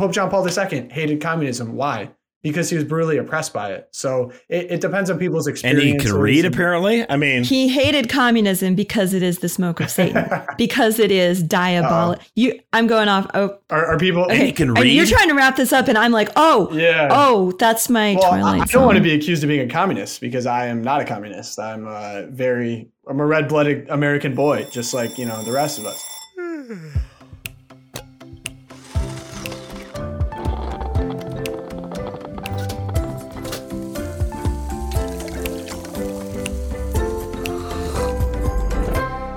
Pope John Paul II hated communism. Why? Because he was brutally oppressed by it. So it depends on people's experience. And he could read, apparently. I mean, he hated communism because it is the smoke of Satan, because it is diabolic. I'm going off. Oh, are people? Okay. And he can read. And you're trying to wrap this up, and I'm like, oh, yeah. Oh, that's my. Well, I don't want to be accused of being a communist because I am not a communist. I'm a red-blooded American boy, just like the rest of us.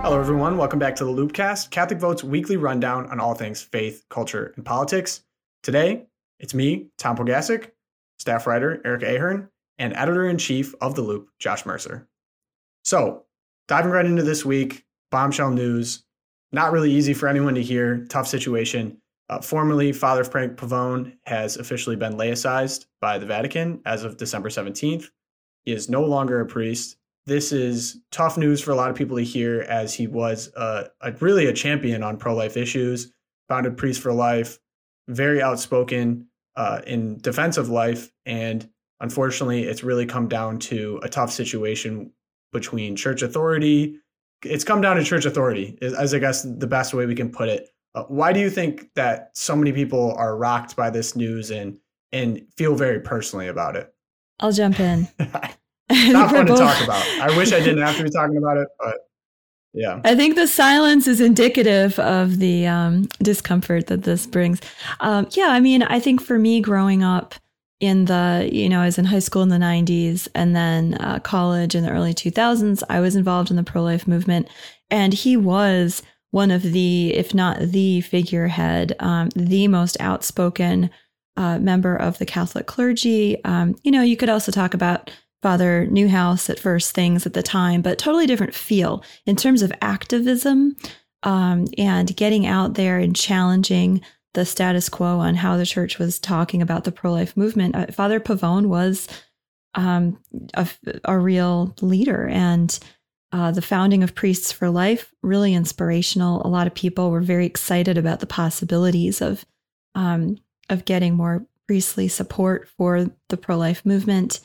Hello, everyone. Welcome back to The Loopcast, Catholic Vote's weekly rundown on all things faith, culture, and politics. Today, it's me, Tom Pogasic, staff writer Erica Ahern, and editor-in-chief of The Loop, Josh Mercer. So, diving right into this week, bombshell news. Not really easy for anyone to hear, tough situation. Formerly, Father Frank Pavone has officially been laicized by the Vatican as of December 17th. He is no longer a priest. This is tough news for a lot of people to hear, as he was really a champion on pro-life issues, founded Priests for Life, very outspoken in defense of life. And unfortunately, it's really come down to a tough situation between church authority. It's come down to church authority, as I guess the best way we can put it. Why do you think that so many people are rocked by this news and feel very personally about it? I'll jump in. Not fun to talk about. I wish I didn't have to be talking about it, but yeah. I think the silence is indicative of the discomfort that this brings. I think for me, growing up in the, I was in high school in the 90s and then college in the early 2000s, I was involved in the pro-life movement. And he was one of the, if not the figurehead, the most outspoken member of the Catholic clergy. You could also talk about Father Newhouse at First Things at the time, but totally different feel in terms of activism and getting out there and challenging the status quo on how the church was talking about the pro-life movement. Father Pavone was a real leader, and the founding of Priests for Life, really inspirational. A lot of people were very excited about the possibilities of getting more priestly support for the pro-life movement.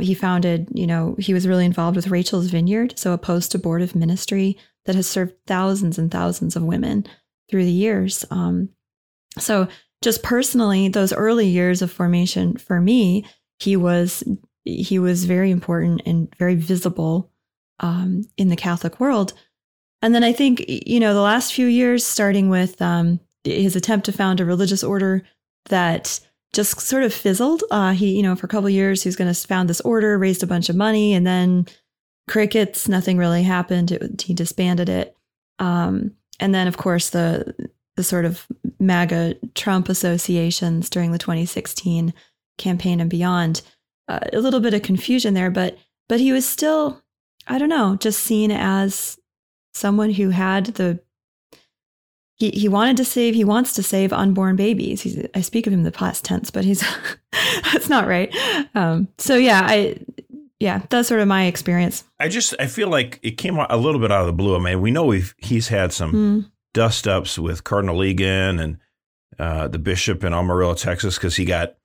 He founded, he was really involved with Rachel's Vineyard, so a post-abortive ministry that has served thousands and thousands of women through the years. So just personally, those early years of formation for me, he was very important and very visible in the Catholic world. And then I think, the last few years, starting with his attempt to found a religious order that just sort of fizzled. He for a couple of years, he was going to found this order, raised a bunch of money, and then crickets, nothing really happened. He disbanded it. And then, of course, the sort of MAGA Trump associations during the 2016 campaign and beyond. A little bit of confusion there, but he was still, I don't know, just seen as someone who had the He wants to save unborn babies. I speak of him in the past tense, but he's that's not right. That's sort of my experience. I feel like it came a little bit out of the blue. I mean, we know he's had some dust ups with Cardinal Egan and the bishop in Amarillo, Texas, because he got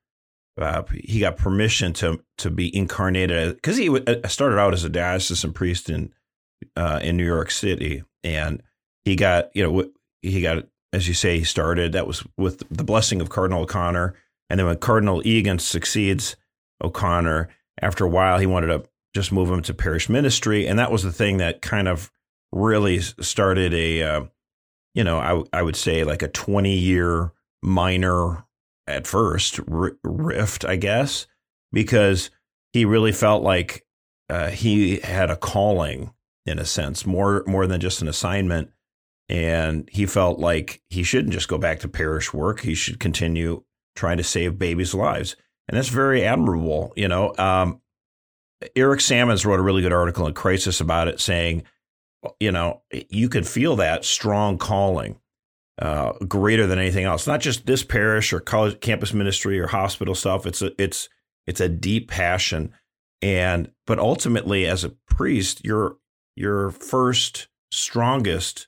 permission to be incarnated, because he started out as a diocesan priest in New York City, and he got as you say, he started. That was with the blessing of Cardinal O'Connor. And then when Cardinal Egan succeeds O'Connor, after a while, he wanted to just move him to parish ministry. And that was the thing that kind of really started I would say like a 20-year minor at first rift, I guess, because he really felt like he had a calling, in a sense, more than just an assignment. And he felt like he shouldn't just go back to parish work. He should continue trying to save babies' lives. And that's very admirable. Eric Sammons wrote a really good article in Crisis about it, saying, you could feel that strong calling greater than anything else. Not just this parish or college campus ministry or hospital stuff. It's a deep passion. But ultimately, as a priest, your first, strongest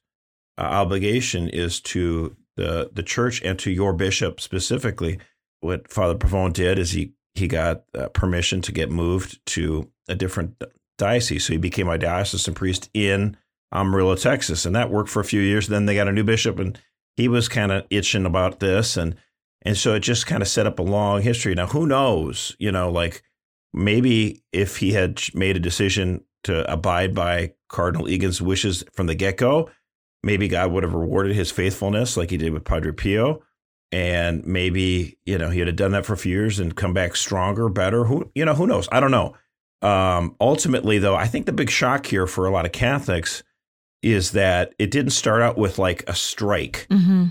obligation is to the church and to your bishop specifically. What Father Pavone did is he got permission to get moved to a different diocese. So he became a diocesan priest in Amarillo, Texas. And that worked for a few years. Then they got a new bishop, and he was kind of itching about this. And so it just kind of set up a long history. Now, who knows, like maybe if he had made a decision to abide by Cardinal Egan's wishes from the get-go, maybe God would have rewarded his faithfulness like he did with Padre Pio. And maybe, he would have done that for a few years and come back stronger, better. Who knows? I don't know. Ultimately, though, I think the big shock here for a lot of Catholics is that it didn't start out with like a strike. Mm-hmm.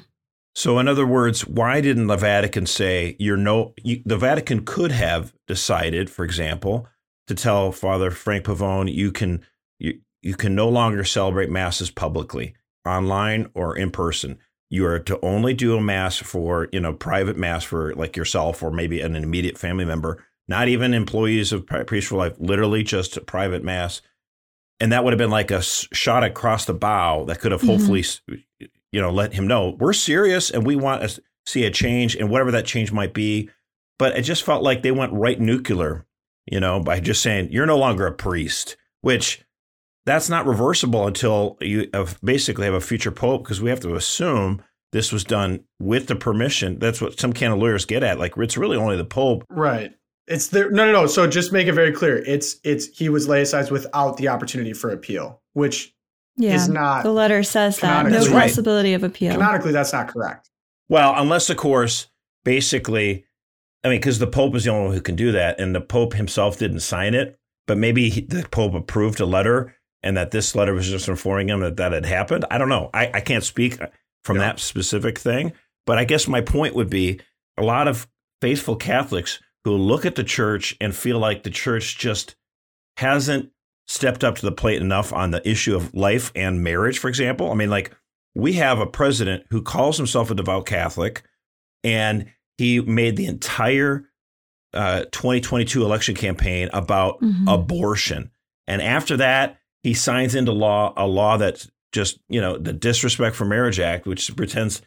So in other words, why didn't the Vatican say, the Vatican could have decided, for example, to tell Father Frank Pavone, you can no longer celebrate masses publicly, online or in person. You are to only do a mass for, private mass for like yourself or maybe an immediate family member, not even employees of Priests for Life, literally just a private mass. And that would have been like a shot across the bow that could have hopefully, let him know we're serious and we want to see a change and whatever that change might be. But it just felt like they went right nuclear, by just saying you're no longer a priest, which that's not reversible until you basically have a future pope, because we have to assume this was done with the permission. That's what some kind of lawyers get at. Like, it's really only the pope. Right. It's there. No. So just make it very clear. It's he was laicized without the opportunity for appeal, which is not. The letter says that. No possibility of appeal. Canonically, that's not correct. Well, unless, of course, basically, because the pope is the only one who can do that. And the pope himself didn't sign it. But maybe the pope approved a letter. And that this letter was just informing him that had happened. I don't know. I can't speak from that specific thing. But I guess my point would be a lot of faithful Catholics who look at the church and feel like the church just hasn't stepped up to the plate enough on the issue of life and marriage, for example. We have a president who calls himself a devout Catholic, and he made the entire 2022 election campaign about abortion. And after that, he signs into law a law that's just, the Disrespect for Marriage Act, which pretends,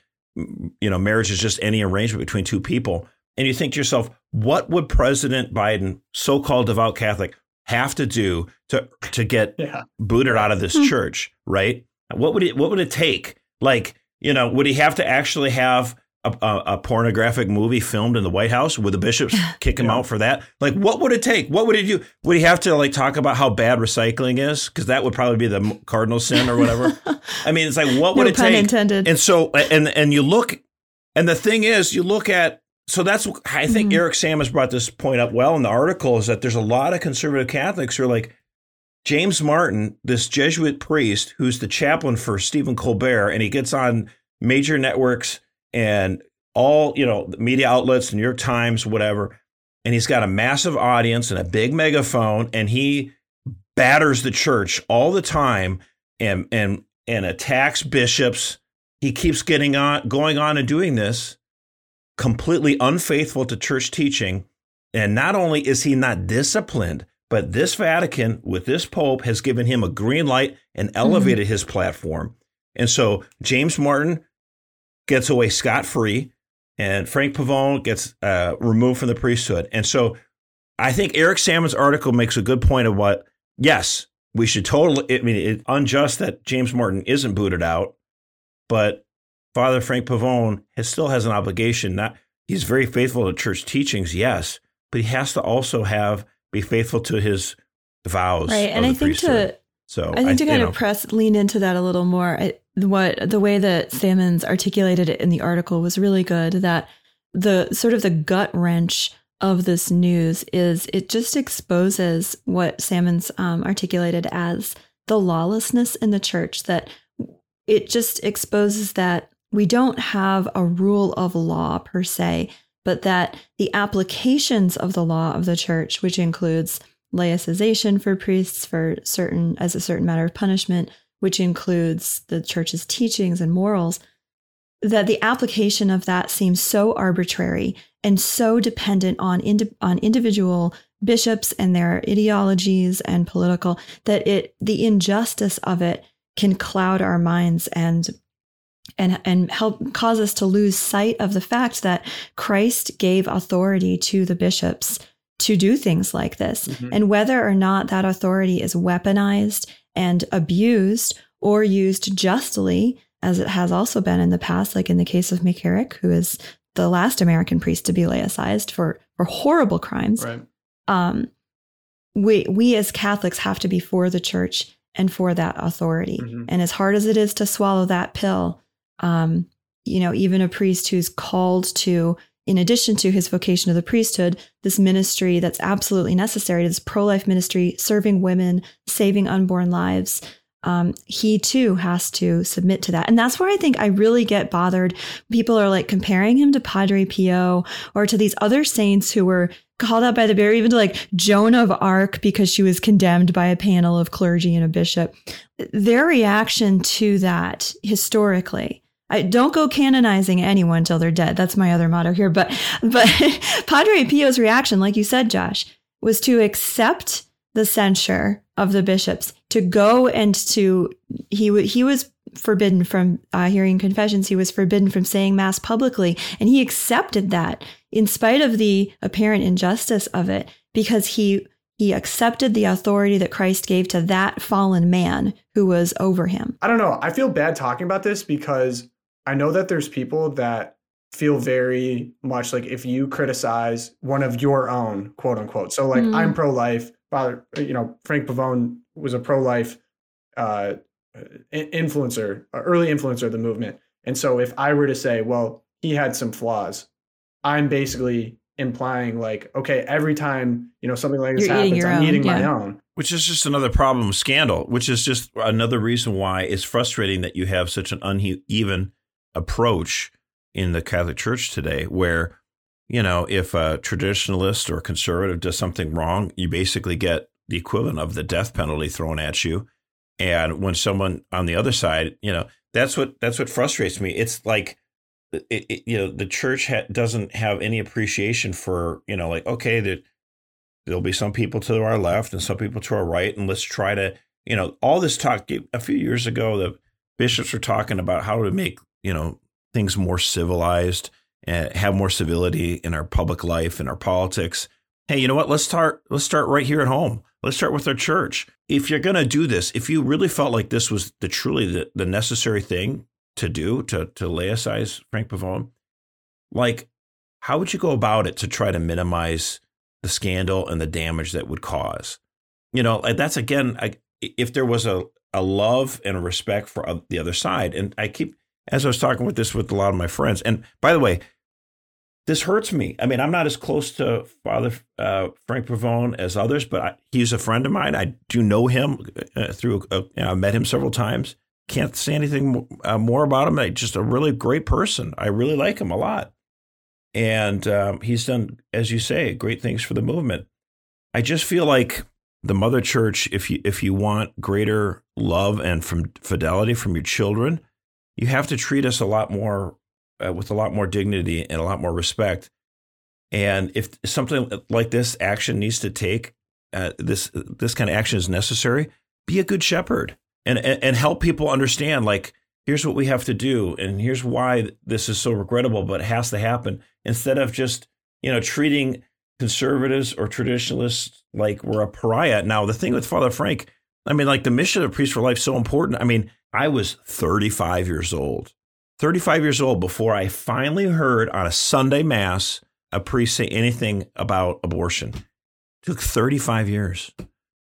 marriage is just any arrangement between two people. And you think to yourself, what would President Biden, so-called devout Catholic, have to do to get booted out of this church, right? What would it take? Would he have to actually have a pornographic movie filmed in the White House? Would the bishops kick him out for that? What would it take? What would he do? Would he have to talk about how bad recycling is? Because that would probably be the cardinal sin or whatever. It's like, what would it take? No pun intended. And so, and you look, and the thing is, you look at, so that's, I think Eric Sammons brought this point up well in the article, is that there's a lot of conservative Catholics who are like, James Martin, this Jesuit priest who's the chaplain for Stephen Colbert, and he gets on major networks and all, media outlets, New York Times, whatever. And he's got a massive audience and a big megaphone, and he batters the church all the time and attacks bishops. He keeps going on and doing this, completely unfaithful to church teaching. And not only is he not disciplined, but this Vatican with this pope has given him a green light and elevated his platform. And so James Martin gets away scot-free, and Frank Pavone gets removed from the priesthood. And so I think Eric Sammons' article makes a good point of what, yes, we should totally, it's unjust that James Martin isn't booted out, but Father Frank Pavone still has an obligation. He's very faithful to church teachings, yes, but he has to also be faithful to his vows. Right, and I think to kind of lean into that a little more, the way that Sammons articulated it in the article was really good, that the sort of the gut wrench of this news is it just exposes what Sammons articulated as the lawlessness in the church, that it just exposes that we don't have a rule of law per se, but that the applications of the law of the church, which includes laicization for priests as a certain matter of punishment, which includes the church's teachings and morals, that the application of that seems so arbitrary and so dependent on individual bishops and their ideologies and political, that the injustice of it can cloud our minds and and help cause us to lose sight of the fact that Christ gave authority to the bishops to do things like this. Mm-hmm. And whether or not that authority is weaponized and abused or used justly, as it has also been in the past, like in the case of McCarrick, who is the last American priest to be laicized for horrible crimes. Right. We as Catholics have to be for the church and for that authority. Mm-hmm. And as hard as it is to swallow that pill, even a priest who's called to, in addition to his vocation of the priesthood, this ministry that's absolutely necessary, this pro-life ministry, serving women, saving unborn lives, he too has to submit to that. And that's where I think I really get bothered. People are like comparing him to Padre Pio or to these other saints who were called out by the bear, even to like Joan of Arc because she was condemned by a panel of clergy and a bishop. Their reaction to that historically, don't go canonizing anyone till they're dead. That's my other motto here. But Padre Pio's reaction, like you said, Josh, was to accept the censure of the bishops, to go and to, he was forbidden from hearing confessions. He was forbidden from saying mass publicly. And he accepted that in spite of the apparent injustice of it, because he accepted the authority that Christ gave to that fallen man who was over him. I don't know. I feel bad talking about this because I know that there's people that feel very much like if you criticize one of your own, quote unquote. So like I'm pro-life. Father, Frank Pavone was a pro-life influencer, early influencer of the movement. And so if I were to say, well, he had some flaws, I'm basically implying like, okay, every time, something like this happens, I'm eating my own. Which is just another problem with scandal, which is just another reason why it's frustrating that you have such an uneven approach in the Catholic Church today, where if a traditionalist or conservative does something wrong, you basically get the equivalent of the death penalty thrown at you. And when someone on the other side, that's what frustrates me. It's like, the church doesn't have any appreciation for, okay, there'll be some people to our left and some people to our right. And let's try to, all this talk a few years ago, the bishops were talking about how to make, things more civilized and have more civility in our public life and our politics. Hey, you know what? Let's start right here at home. Let's start with our church. If you're going to do this, if you really felt like this was the necessary thing to do to laicize Frank Pavone, like how would you go about it to try to minimize the scandal and the damage that would cause? That's again, if there was a love and a respect for the other side, and as I was talking with a lot of my friends, and by the way, this hurts me. I mean, I'm not as close to Father Frank Pavone as others, but he's a friend of mine. I do know him I met him several times. Can't say anything more about him. Just a really great person. I really like him a lot. And he's done, as you say, great things for the movement. I just feel like the Mother Church, if you want greater love and from fidelity from your children, you have to treat us a lot more with a lot more dignity and a lot more respect. And if something like this action needs to take, this kind of action is necessary, be a good shepherd and help people understand, like, here's what we have to do and here's why this is so regrettable, but it has to happen, instead of just, treating conservatives or traditionalists like we're a pariah. Now, the thing with Father Frank, I mean, like the mission of Priests for Life is so important. I mean, I was 35 years old before I finally heard on a Sunday mass a priest say anything about abortion. It took 35 years.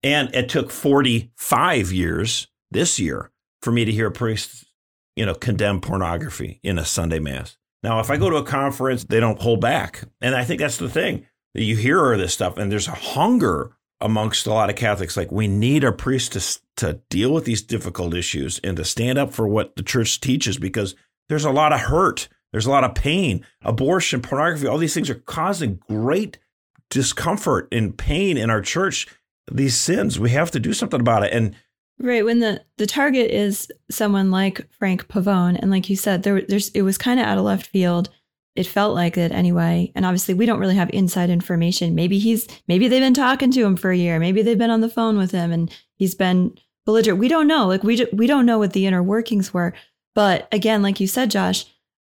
And it took 45 years this year for me to hear a priest, condemn pornography in a Sunday mass. Now, if I go to a conference, they don't hold back. And I think that's the thing. You hear all this stuff and there's a hunger amongst a lot of Catholics, like we need our priests to deal with these difficult issues and to stand up for what the church teaches, because there's a lot of hurt. There's a lot of pain. Abortion, pornography, all these things are causing great discomfort and pain in our church. These sins, we have to do something about it. And right. When the target is someone like Frank Pavone, and like you said, it was kind of out of left field. It felt like it anyway. And obviously we don't really have inside information. Maybe they've been talking to him for a year. Maybe they've been on the phone with him and he's been belligerent. We don't know. Like we don't know what the inner workings were, But again, like you said, Josh,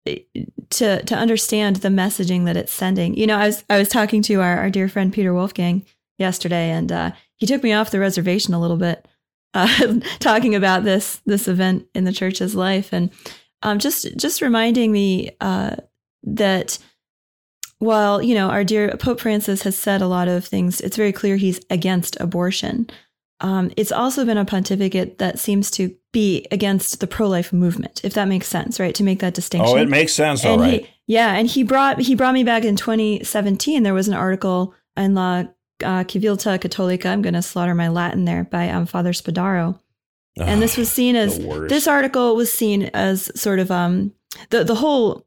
to understand the messaging that it's sending, you know, I was talking to our dear friend Peter Wolfgang yesterday, and he took me off the reservation a little bit, talking about this event in the church's life, and just reminding me that while, you know, our dear Pope Francis has said a lot of things, it's very clear he's against abortion. It's also been a pontificate that seems to be against the pro-life movement, if that makes sense, right? To make that distinction. Oh, it makes sense. And all right. And he brought me back in 2017. There was an article in La Civiltà Cattolica. I'm going to slaughter my Latin there, by Father Spadaro. And this was seen as this article was seen as sort of the whole.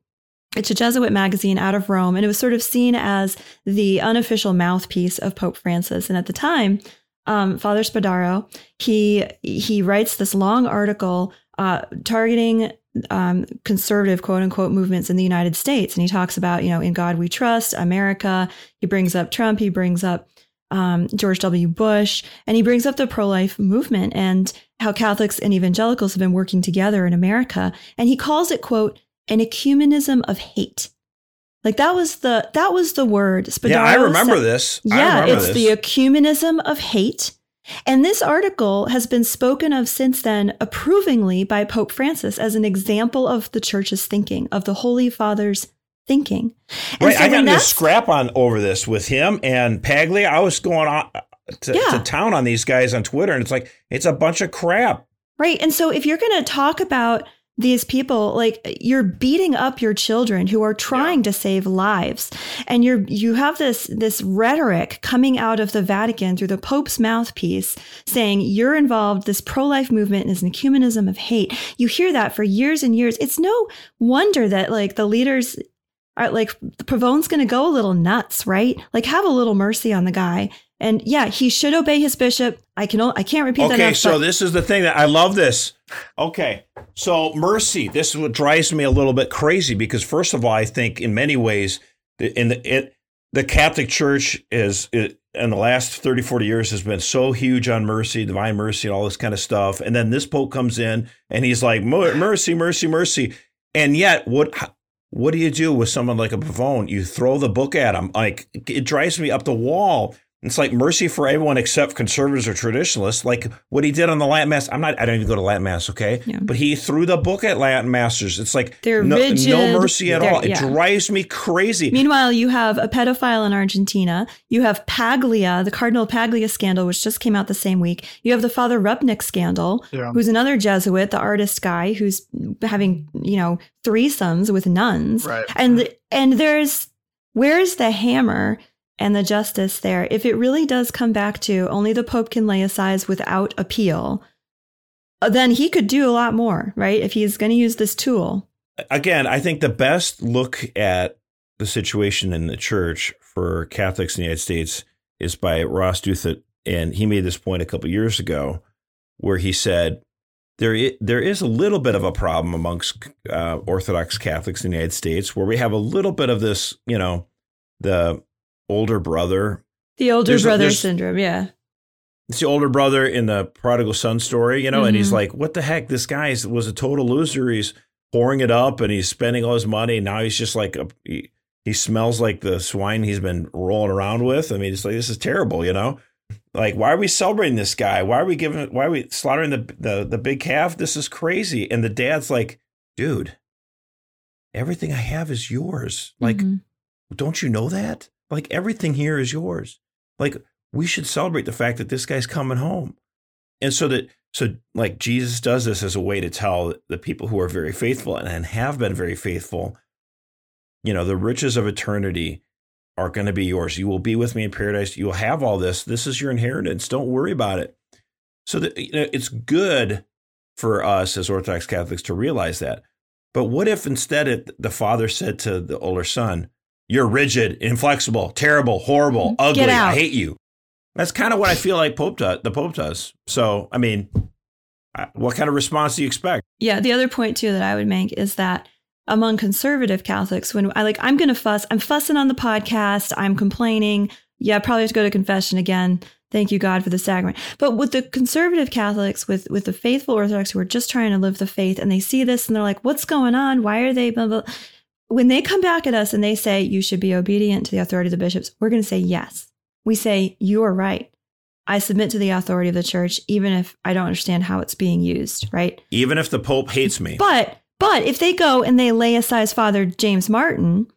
It's a Jesuit magazine out of Rome, and it was sort of seen as the unofficial mouthpiece of Pope Francis. And at the time, Father Spadaro, he writes this long article targeting conservative, quote unquote, movements in the United States. And he talks about, you know, In God We Trust, America. He brings up Trump. He brings up George W. Bush. And he brings up the pro-life movement and how Catholics and evangelicals have been working together in America. And he calls it, quote, an ecumenism of hate. Like that was the word Spadaro. Yeah, I remember this. The ecumenism of hate. And this article has been spoken of since then approvingly by Pope Francis as an example of the church's thinking, of the Holy Father's thinking. And right, so I got in a scrap on over this with him and Paglia. I was going on to town on these guys on Twitter, and it's like, it's a bunch of crap. Right. And so if you're going to talk about these people, like, you're beating up your children who are trying to save lives. And you have this rhetoric coming out of the Vatican through the Pope's mouthpiece saying you're involved. This pro-life movement is an ecumenism of hate. You hear that for years and years. It's no wonder that, like, the leaders are like, Pavone's going to go a little nuts, right? Like, have a little mercy on the guy. And yeah, he should obey his bishop. I can't repeat that. Okay, so this is the thing that I love this. Okay, so mercy. This is what drives me a little bit crazy, because first of all, I think in many ways, the Catholic Church is in the last 30, 40 years has been so huge on mercy, divine mercy, and all this kind of stuff. And then this Pope comes in and he's like, mercy, mercy, mercy. And yet, what do you do with someone like a Pavone? You throw the book at him. Like, it drives me up the wall. It's like mercy for everyone except conservatives or traditionalists, like what he did on the Latin Mass. I don't even go to Latin Mass, okay? Yeah. But he threw the book at Latin Masters. It's like they're rigid, no mercy at all. Yeah. It drives me crazy. Meanwhile, you have a pedophile in Argentina. You have Paglia, the Cardinal Paglia scandal, which just came out the same week. You have the Father Rupnik scandal, who's another Jesuit, the artist guy, who's having, you know, threesomes with nuns. Right. And where's the hammer and the justice there? If it really does come back to only the Pope can laicize without appeal, then he could do a lot more, right? If he's going to use this tool. Again, I think the best look at the situation in the church for Catholics in the United States is by Ross Douthat. And he made this point a couple of years ago where he said, there is a little bit of a problem amongst Orthodox Catholics in the United States where we have a little bit of this, you know, the older brother syndrome. Yeah. It's the older brother in the prodigal son story, you know, and he's like, what the heck? This guy was a total loser. He's pouring it up and he's spending all his money. Now he's just like, he smells like the swine he's been rolling around with. I mean, it's like, this is terrible, you know, like, why are we celebrating this guy? Why are we slaughtering the big calf? This is crazy. And the dad's like, dude, everything I have is yours. Like, don't you know that? Like, everything here is yours. Like, we should celebrate the fact that this guy's coming home. And so Jesus does this as a way to tell the people who are very faithful and have been very faithful, you know, the riches of eternity are going to be yours. You will be with me in paradise. You will have all this. This is your inheritance. Don't worry about it. So you know, it's good for us as Orthodox Catholics to realize that. But what if instead the father said to the older son, you're rigid, inflexible, terrible, horrible, ugly. I hate you. That's kind of what I feel like the Pope does. So, I mean, what kind of response do you expect? Yeah. The other point, too, that I would make is that among conservative Catholics, when I'm going to fuss, I'm fussing on the podcast, I'm complaining. Yeah, I probably have to go to confession again. Thank you, God, for the sacrament. But with the conservative Catholics, with the faithful Orthodox who are just trying to live the faith, and they see this and they're like, what's going on? Why are they blah, blah? When they come back at us and they say, you should be obedient to the authority of the bishops, we're going to say yes. We say, you are right. I submit to the authority of the church, even if I don't understand how it's being used, right? Even if the Pope hates me. But if they go and they lay aside Father James Martin,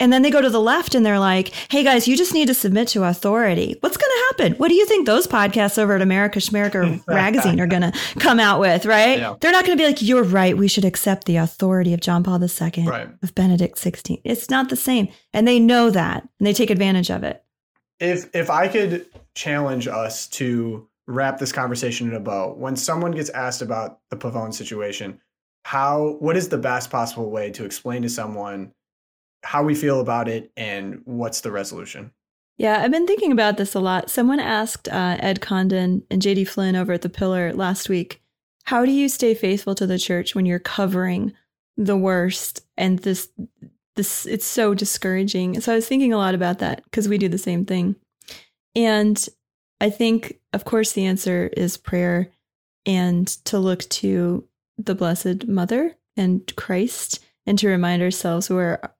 and then they go to the left and they're like, hey, guys, you just need to submit to authority. What's going to happen? What do you think those podcasts over at America Schmerica Magazine are going to come out with, right? Yeah. They're not going to be like, you're right. We should accept the authority of John Paul II, right, of Benedict XVI. It's not the same. And they know that, and they take advantage of it. If I could challenge us to wrap this conversation in a bow, when someone gets asked about the Pavone situation, what is the best possible way to explain to someone how we feel about it and what's the resolution? Yeah, I've been thinking about this a lot. Someone asked Ed Condon and J.D. Flynn over at The Pillar last week, how do you stay faithful to the church when you're covering the worst? And this it's so discouraging. So I was thinking a lot about that because we do the same thing. And I think, of course, the answer is prayer and to look to the Blessed Mother and Christ, and to remind ourselves where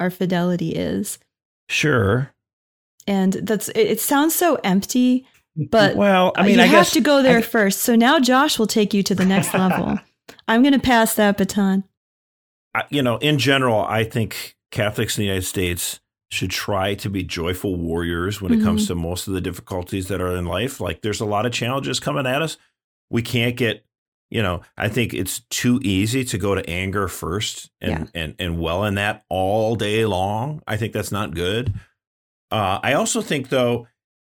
our fidelity is. Sure. And it sounds so empty, but well, I mean, you have to go there first. So now Josh will take you to the next level. I'm going to pass that baton. In general, I think Catholics in the United States should try to be joyful warriors when it comes to most of the difficulties that are in life. Like, there's a lot of challenges coming at us. We can't get... I think it's too easy to go to anger first and well in that all day long. I think that's not good. I also think, though,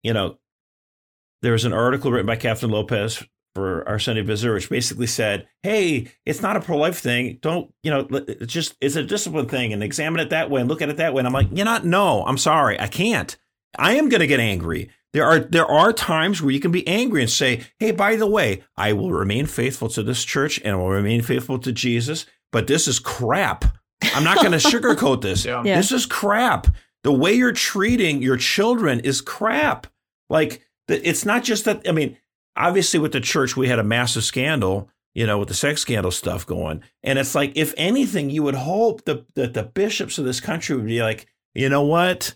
there was an article written by Captain Lopez for our Sunday Visitor, which basically said, hey, it's not a pro-life thing. Don't, it's a discipline thing and examine it that way and look at it that way. And I'm like, no, I'm sorry. I can't. I am going to get angry. There are times where you can be angry and say, hey, by the way, I will remain faithful to this church and I will remain faithful to Jesus, but this is crap. I'm not going to sugarcoat this. Yeah. Yeah. This is crap. The way you're treating your children is crap. Like, it's not just that. I mean, obviously with the church, we had a massive scandal, with the sex scandal stuff going. And it's like, if anything, you would hope that the bishops of this country would be like, you know what?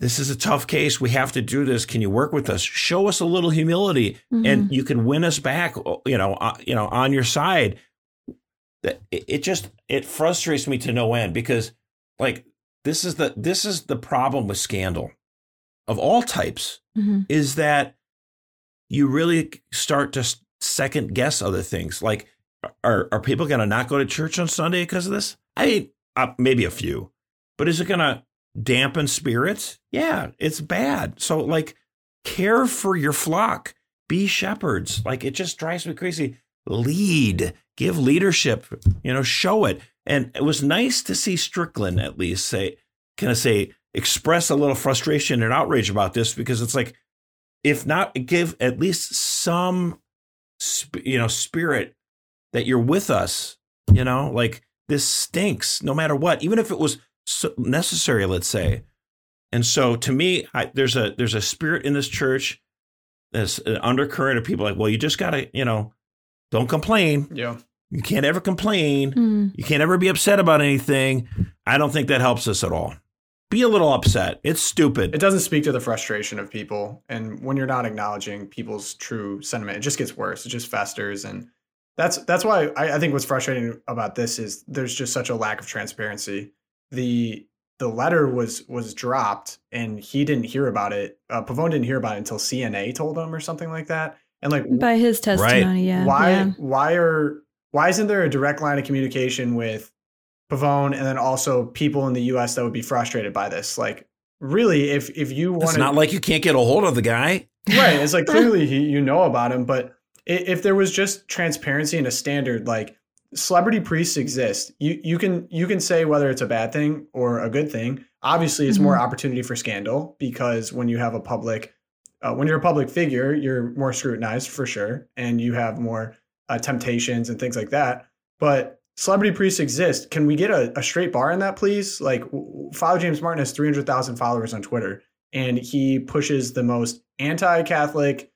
This is a tough case. We have to do this. Can you work with us? Show us a little humility and you can win us back, on your side. It frustrates me to no end because this is the problem with scandal of all types is that you really start to second guess other things. Like, are people going to not go to church on Sunday because of this? Maybe a few, but is it going to dampen spirits? Yeah, it's bad. So, care for your flock. Be shepherds. It just drives me crazy. Lead. Give leadership. Show it. And it was nice to see Strickland at least express a little frustration and outrage about this, because it's like, if not, give at least some, spirit that you're with us, this stinks no matter what, even if it was so necessary, let's say. And so to me, there's a spirit in this church, there's an undercurrent of people like, well, you just got to, don't complain. Yeah. You can't ever complain. Mm. You can't ever be upset about anything. I don't think that helps us at all. Be a little upset. It's stupid. It doesn't speak to the frustration of people. And when you're not acknowledging people's true sentiment, it just gets worse. It just festers. And that's why I think what's frustrating about this is there's just such a lack of transparency. The letter was dropped and he didn't hear about it. Pavone didn't hear about it until CNA told him or something like that. And by his testimony, right. Yeah. Why isn't there a direct line of communication with Pavone and then also people in the U.S. that would be frustrated by this? Really, if you want, it's not like you can't get a hold of the guy, right? It's clearly about him, but if there was just transparency and a standard, celebrity priests exist. You can say whether it's a bad thing or a good thing. Obviously, it's more opportunity for scandal because when you have when you're a public figure, you're more scrutinized for sure, and you have more temptations and things like that. But celebrity priests exist. Can we get a straight bar in that, please? Father James Martin has 300,000 followers on Twitter, and he pushes the most anti-Catholic,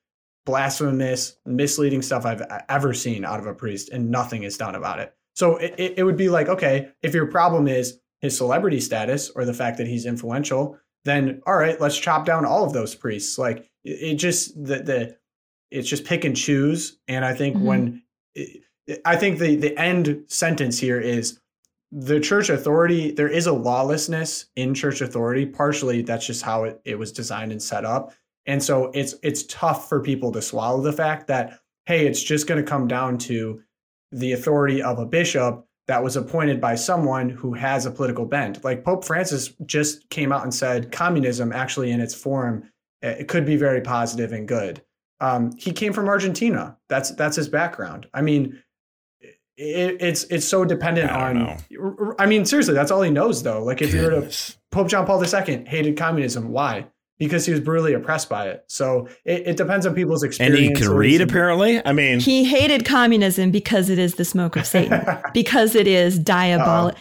blasphemous, misleading stuff I've ever seen out of a priest, and nothing is done about it. So it would be like, okay, if your problem is his celebrity status or the fact that he's influential, then all right, let's chop down all of those priests. Like it just it's just pick and choose. And I think the end sentence here is the church authority. There is a lawlessness in church authority. Partially, that's just how it was designed and set up. And so it's tough for people to swallow the fact that, hey, it's just going to come down to the authority of a bishop that was appointed by someone who has a political bent. Like Pope Francis just came out and said communism actually in its form, it could be very positive and good. He came from Argentina. That's his background. I mean, it's so dependent on, know. I mean, seriously, that's all he knows though. Like if you were to Pope John Paul II hated communism. Why? Because he was brutally oppressed by it. So it depends on people's experience. And he could read, apparently. I mean, he hated communism because it is the smoke of Satan, because it is diabolical.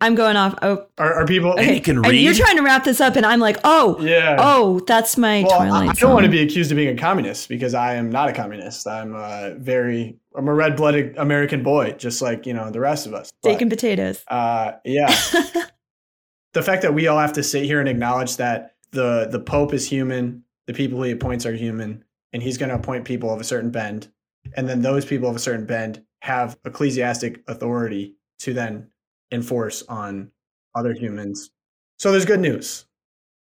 I'm going off. Oh, are people? Okay. And he can read. And you're trying to wrap this up, and I'm like, that's my Twilight Zone. I don't want to be accused of being a communist because I am not a communist. I'm a red-blooded American boy, just like the rest of us. Steak and potatoes. The fact that we all have to sit here and acknowledge that. The Pope is human, the people he appoints are human, and he's going to appoint people of a certain bend. And then those people of a certain bend have ecclesiastic authority to then enforce on other humans. So there's good news.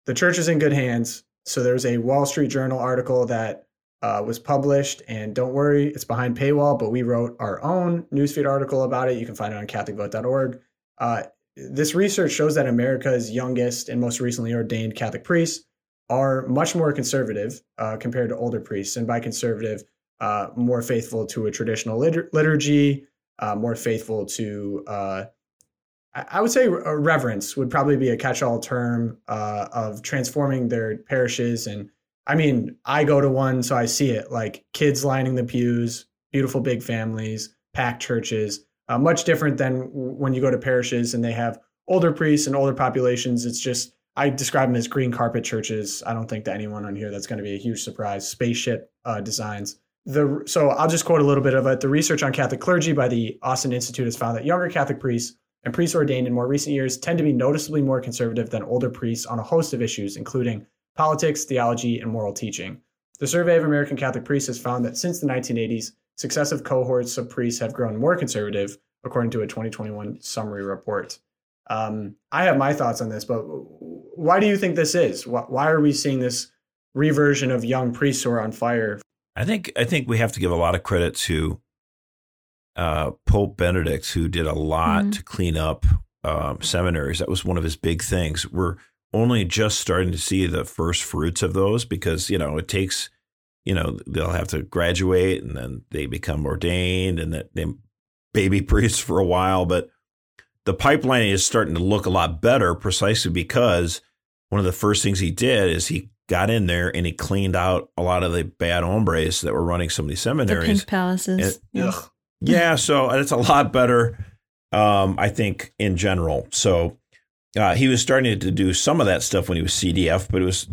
The church is in good hands. So there's a Wall Street Journal article that was published, and don't worry, it's behind paywall, but we wrote our own newsfeed article about it. You can find it on catholicvote.org. This research shows that America's youngest and most recently ordained Catholic priests are much more conservative compared to older priests. And by conservative, more faithful to a traditional liturgy, more faithful to, I would say reverence would probably be a catch-all term of transforming their parishes. And I mean, I go to one, so I see it, like kids lining the pews, beautiful big families, packed churches. Much different than when you go to parishes and they have older priests and older populations. It's just, I describe them as green carpet churches. I don't think to anyone on here that's going to be a huge surprise. Spaceship designs. So I'll just quote a little bit of it. The research on Catholic clergy by the Austin Institute has found that younger Catholic priests and priests ordained in more recent years tend to be noticeably more conservative than older priests on a host of issues, including politics, theology, and moral teaching. The survey of American Catholic priests has found that since the 1980s, successive cohorts of priests have grown more conservative, according to a 2021 summary report. I have my thoughts on this, but why do you think this is? Why are we seeing this reversion of young priests who are on fire? I think we have to give a lot of credit to Pope Benedict, who did a lot to clean up seminaries. That was one of his big things. We're only just starting to see the first fruits of those because, it takes... they'll have to graduate and then they become ordained and that they baby priests for a while. But the pipeline is starting to look a lot better precisely because one of the first things he did is he got in there and he cleaned out a lot of the bad hombres that were running some of these seminaries. The pink palaces. So it's a lot better, I think, in general. So he was starting to do some of that stuff when he was CDF, but it was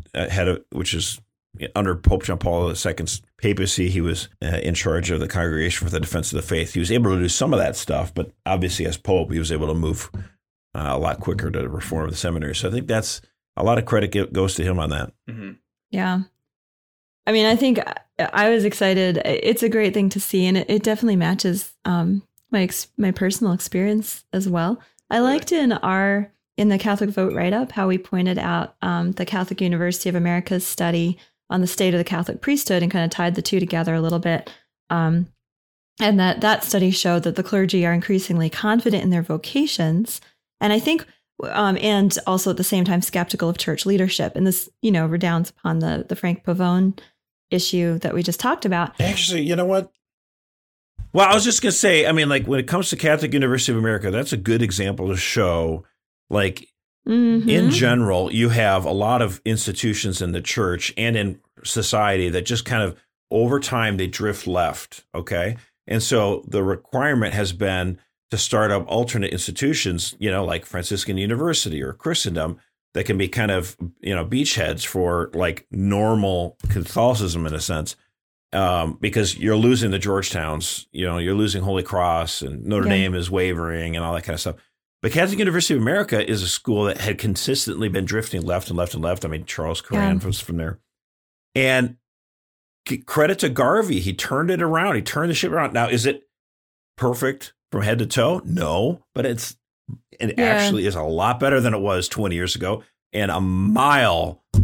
which is under Pope John Paul II's papacy, he was in charge of the Congregation for the Defense of the Faith. He was able to do some of that stuff, but obviously as Pope, he was able to move a lot quicker to reform the seminary. So I think that's a lot of credit goes to him on that. Mm-hmm. Yeah. I mean, I think I was excited. It's a great thing to see, and it definitely matches my personal experience as well. I liked in the Catholic Vote write-up how we pointed out the Catholic University of America's study on the state of the Catholic priesthood and kind of tied the two together a little bit. And that study showed that the clergy are increasingly confident in their vocations. And I think, and also at the same time, skeptical of church leadership. And this, redounds upon the Frank Pavone issue that we just talked about. Actually, you know what? Well, I was just going to say, I mean, like when it comes to Catholic University of America, that's a good example to show. Like in general, you have a lot of institutions in the church and in society that just kind of over time they drift left. OK, and so the requirement has been to start up alternate institutions, like Franciscan University or Christendom that can be kind of, you know, beachheads for like normal Catholicism in a sense, because you're losing the Georgetowns, you know, you're losing Holy Cross, and Notre Dame is wavering and all that kind of stuff. But Catholic University of America is a school that had consistently been drifting left and left and left. I mean, Charles Curran was from there. And credit to Garvey. He turned it around. He turned the ship around. Now, is it perfect from head to toe? No, but it actually is a lot better than it was 20 years ago, and a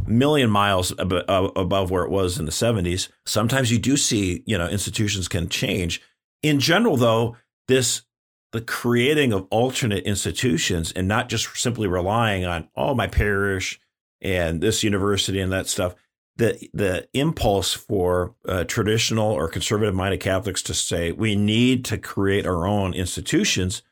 million miles above where it was in the 70s. Sometimes you do see, you know, institutions can change. In general, though, the creating of alternate institutions and not just simply relying on, oh, my parish and this university and that stuff, the impulse for traditional or conservative-minded Catholics to say we need to create our own institutions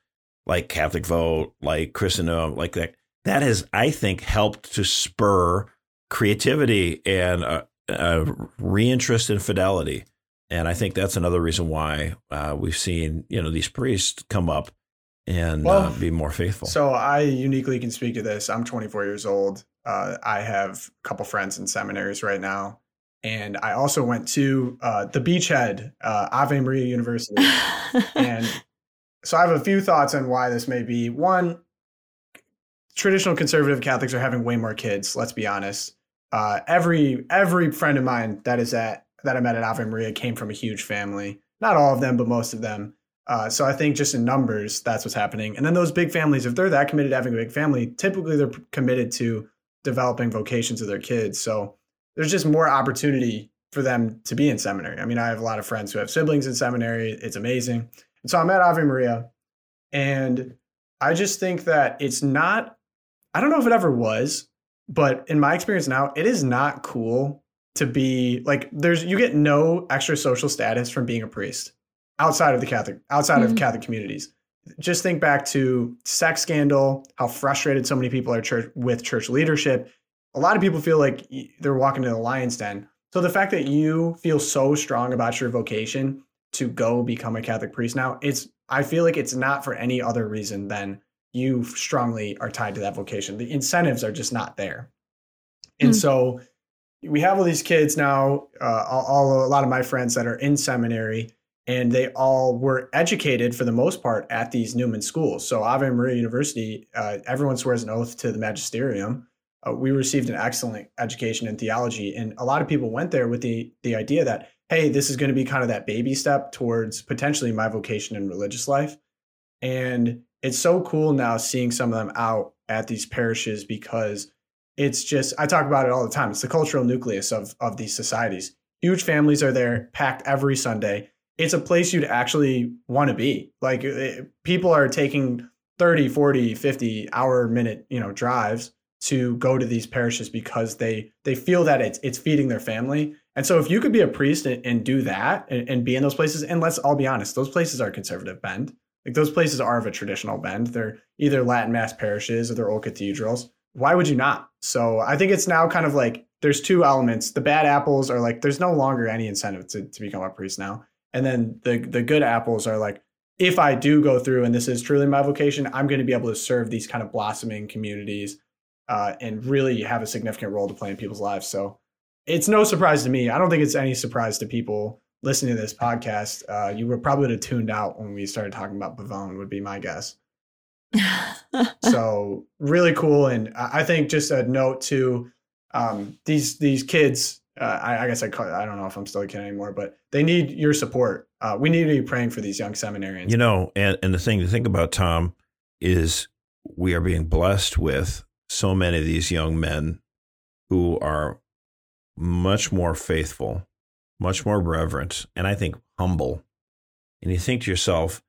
like Catholic Vote, like Christendom, like that has, I think, helped to spur creativity and reinterest in fidelity. And I think that's another reason why we've seen, you know, these priests come up and be more faithful. So I uniquely can speak to this. I'm 24 years old. I have a couple friends in seminaries right now. And I also went to the beachhead, Ave Maria University. And so I have a few thoughts on why this may be. One, traditional conservative Catholics are having way more kids. Let's be honest. Every friend of mine that I met at Ave Maria came from a huge family. Not all of them, but most of them. So I think just in numbers, that's what's happening. And then those big families, if they're that committed to having a big family, typically they're committed to developing vocations of their kids. So there's just more opportunity for them to be in seminary. I mean, I have a lot of friends who have siblings in seminary. It's amazing. And so I'm at Ave Maria, and I just think that it's not, I don't know if it ever was, but in my experience now, it is not cool to be like, you get no extra social status from being a priest outside of Catholic communities. Just think back to sex scandal, how frustrated so many people are with church leadership. A lot of people feel like they're walking to the lion's den. So the fact that you feel so strong about your vocation to go become a Catholic priest now, I feel like it's not for any other reason than you strongly are tied to that vocation. The incentives are just not there. And so we have all these kids now, a lot of my friends that are in seminary, and they all were educated for the most part at these Newman schools. So Ave Maria University, everyone swears an oath to the magisterium. We received an excellent education in theology. And a lot of people went there with the idea that, hey, this is going to be kind of that baby step towards potentially my vocation in religious life. And it's so cool now seeing some of them out at these parishes, because it's just, I talk about it all the time. It's the cultural nucleus of these societies. Huge families are there, packed every Sunday. It's a place you'd actually want to be. Like, people are taking 30, 40, 50 hour minute, you know, drives to go to these parishes because they feel that it's feeding their family. And so if you could be a priest and do that and be in those places, and let's all be honest, those places are conservative bend. Like, those places are of a traditional bend. They're either Latin Mass parishes or they're old cathedrals. Why would you not? So I think it's now kind of like there's two elements. The bad apples are like, there's no longer any incentive to become a priest now. And then the good apples are like, if I do go through and this is truly my vocation, I'm going to be able to serve these kind of blossoming communities and really have a significant role to play in people's lives. So it's no surprise to me. I don't think it's any surprise to people listening to this podcast. You were probably would have tuned out when we started talking about Pavone, would be my guess. So really cool. And I think just a note to these kids, I guess I don't know if I'm still a kid anymore, but they need your support. We need to be praying for these young seminarians. You know, and the thing to think about, Tom, is we are being blessed with so many of these young men who are much more faithful, much more reverent, and I think humble. And you think to yourself,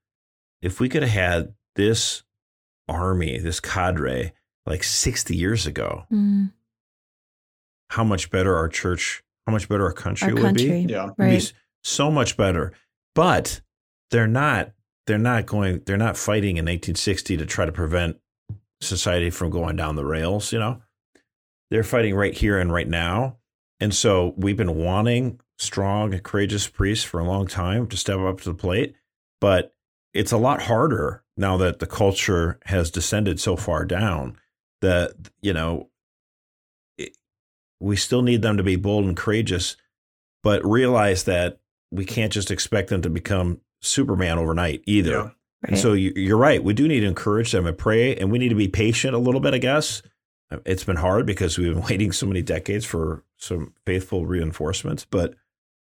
if we could have had this army, this cadre, like 60 years ago, how much better our church, how much better our country would be. Yeah. Right. It'd be so much better. But they're not fighting in 1860 to try to prevent society from going down the rails, you know. They're fighting right here and right now. And so we've been wanting strong and courageous priests for a long time to step up to the plate. But it's a lot harder now that the culture has descended so far down that, you know, We still need them to be bold and courageous, but realize that we can't just expect them to become Superman overnight either. Yeah. And so you're right. We do need to encourage them and pray, and we need to be patient a little bit, I guess. It's been hard because we've been waiting so many decades for some faithful reinforcements, but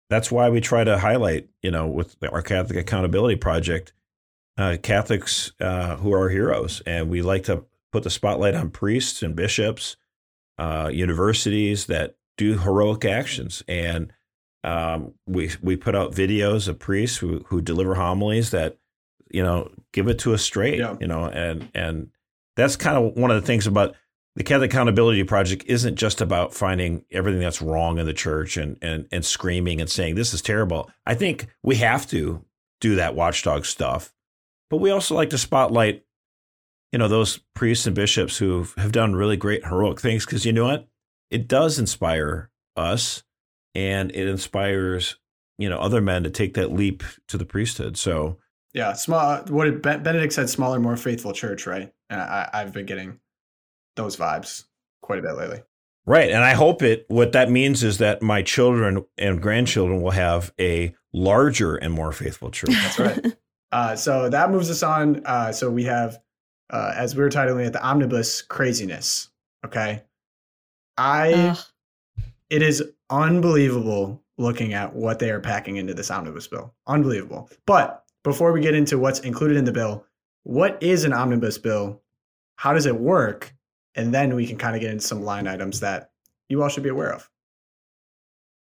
that's why we try to highlight, you know, with our Catholic Accountability Project, Catholics who are heroes. And we like to put the spotlight on priests and bishops, universities that do heroic actions. And we put out videos of priests who deliver homilies that, you know, give it to us straight, yeah. You know, and that's kind of one of the things about the Catholic Accountability Project isn't just about finding everything that's wrong in the church and screaming and saying, this is terrible. I think we have to do that watchdog stuff, but we also like to spotlight, you know, those priests and bishops who have done really great heroic things, because you know what? It does inspire us, and it inspires, you know, other men to take that leap to the priesthood. So yeah, small. What Benedict said, smaller, more faithful church, right? And I've been getting those vibes quite a bit lately. Right. And I hope what that means is that my children and grandchildren will have a larger and more faithful church. That's right. So that moves us on. So we have, as we were titling it, the omnibus craziness. Okay. It is unbelievable looking at what they are packing into this omnibus bill. Unbelievable. But before we get into what's included in the bill, what is an omnibus bill? How does it work? And then we can kind of get into some line items that you all should be aware of.